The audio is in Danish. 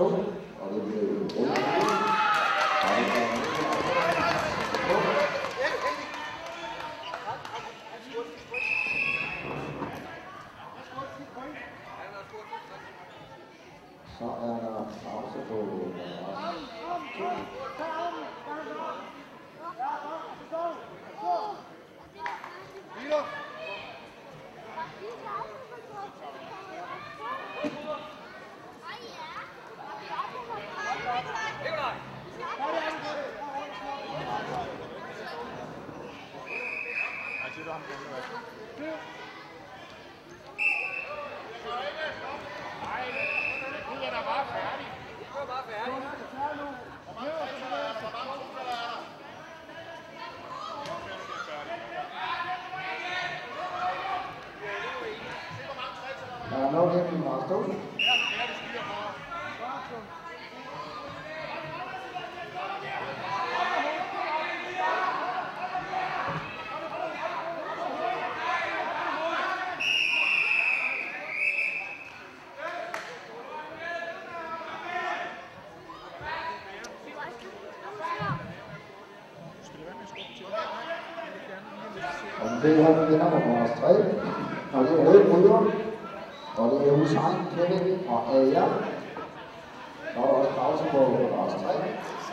2, og det bliver jo en rundt. Så er der pause på Det er jo den nummer vores 3, og det er røde bryder, og det er Hussein, Kevin og Aja. Så er der også pause på vores 3.